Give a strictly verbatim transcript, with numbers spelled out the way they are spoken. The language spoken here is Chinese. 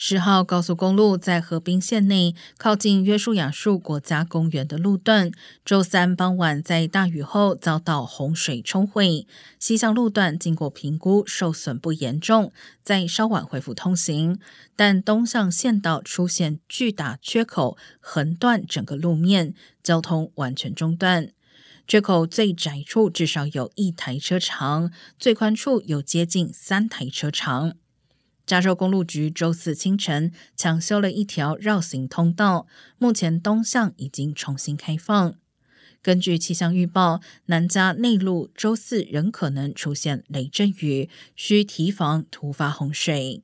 十号高速公路在河滨县内靠近约书亚树国家公园的路段，周三傍晚在大雨后遭到洪水冲毁。西向路段经过评估受损不严重，在稍晚恢复通行，但东向县道出现巨大缺口，横断整个路面，交通完全中断。缺口最窄处至少有一台车长，最宽处有接近三台车长。加州公路局周四清晨抢修了一条绕行通道，目前东向已经重新开放。根据气象预报，南加内陆周四仍可能出现雷阵雨，需提防突发洪水。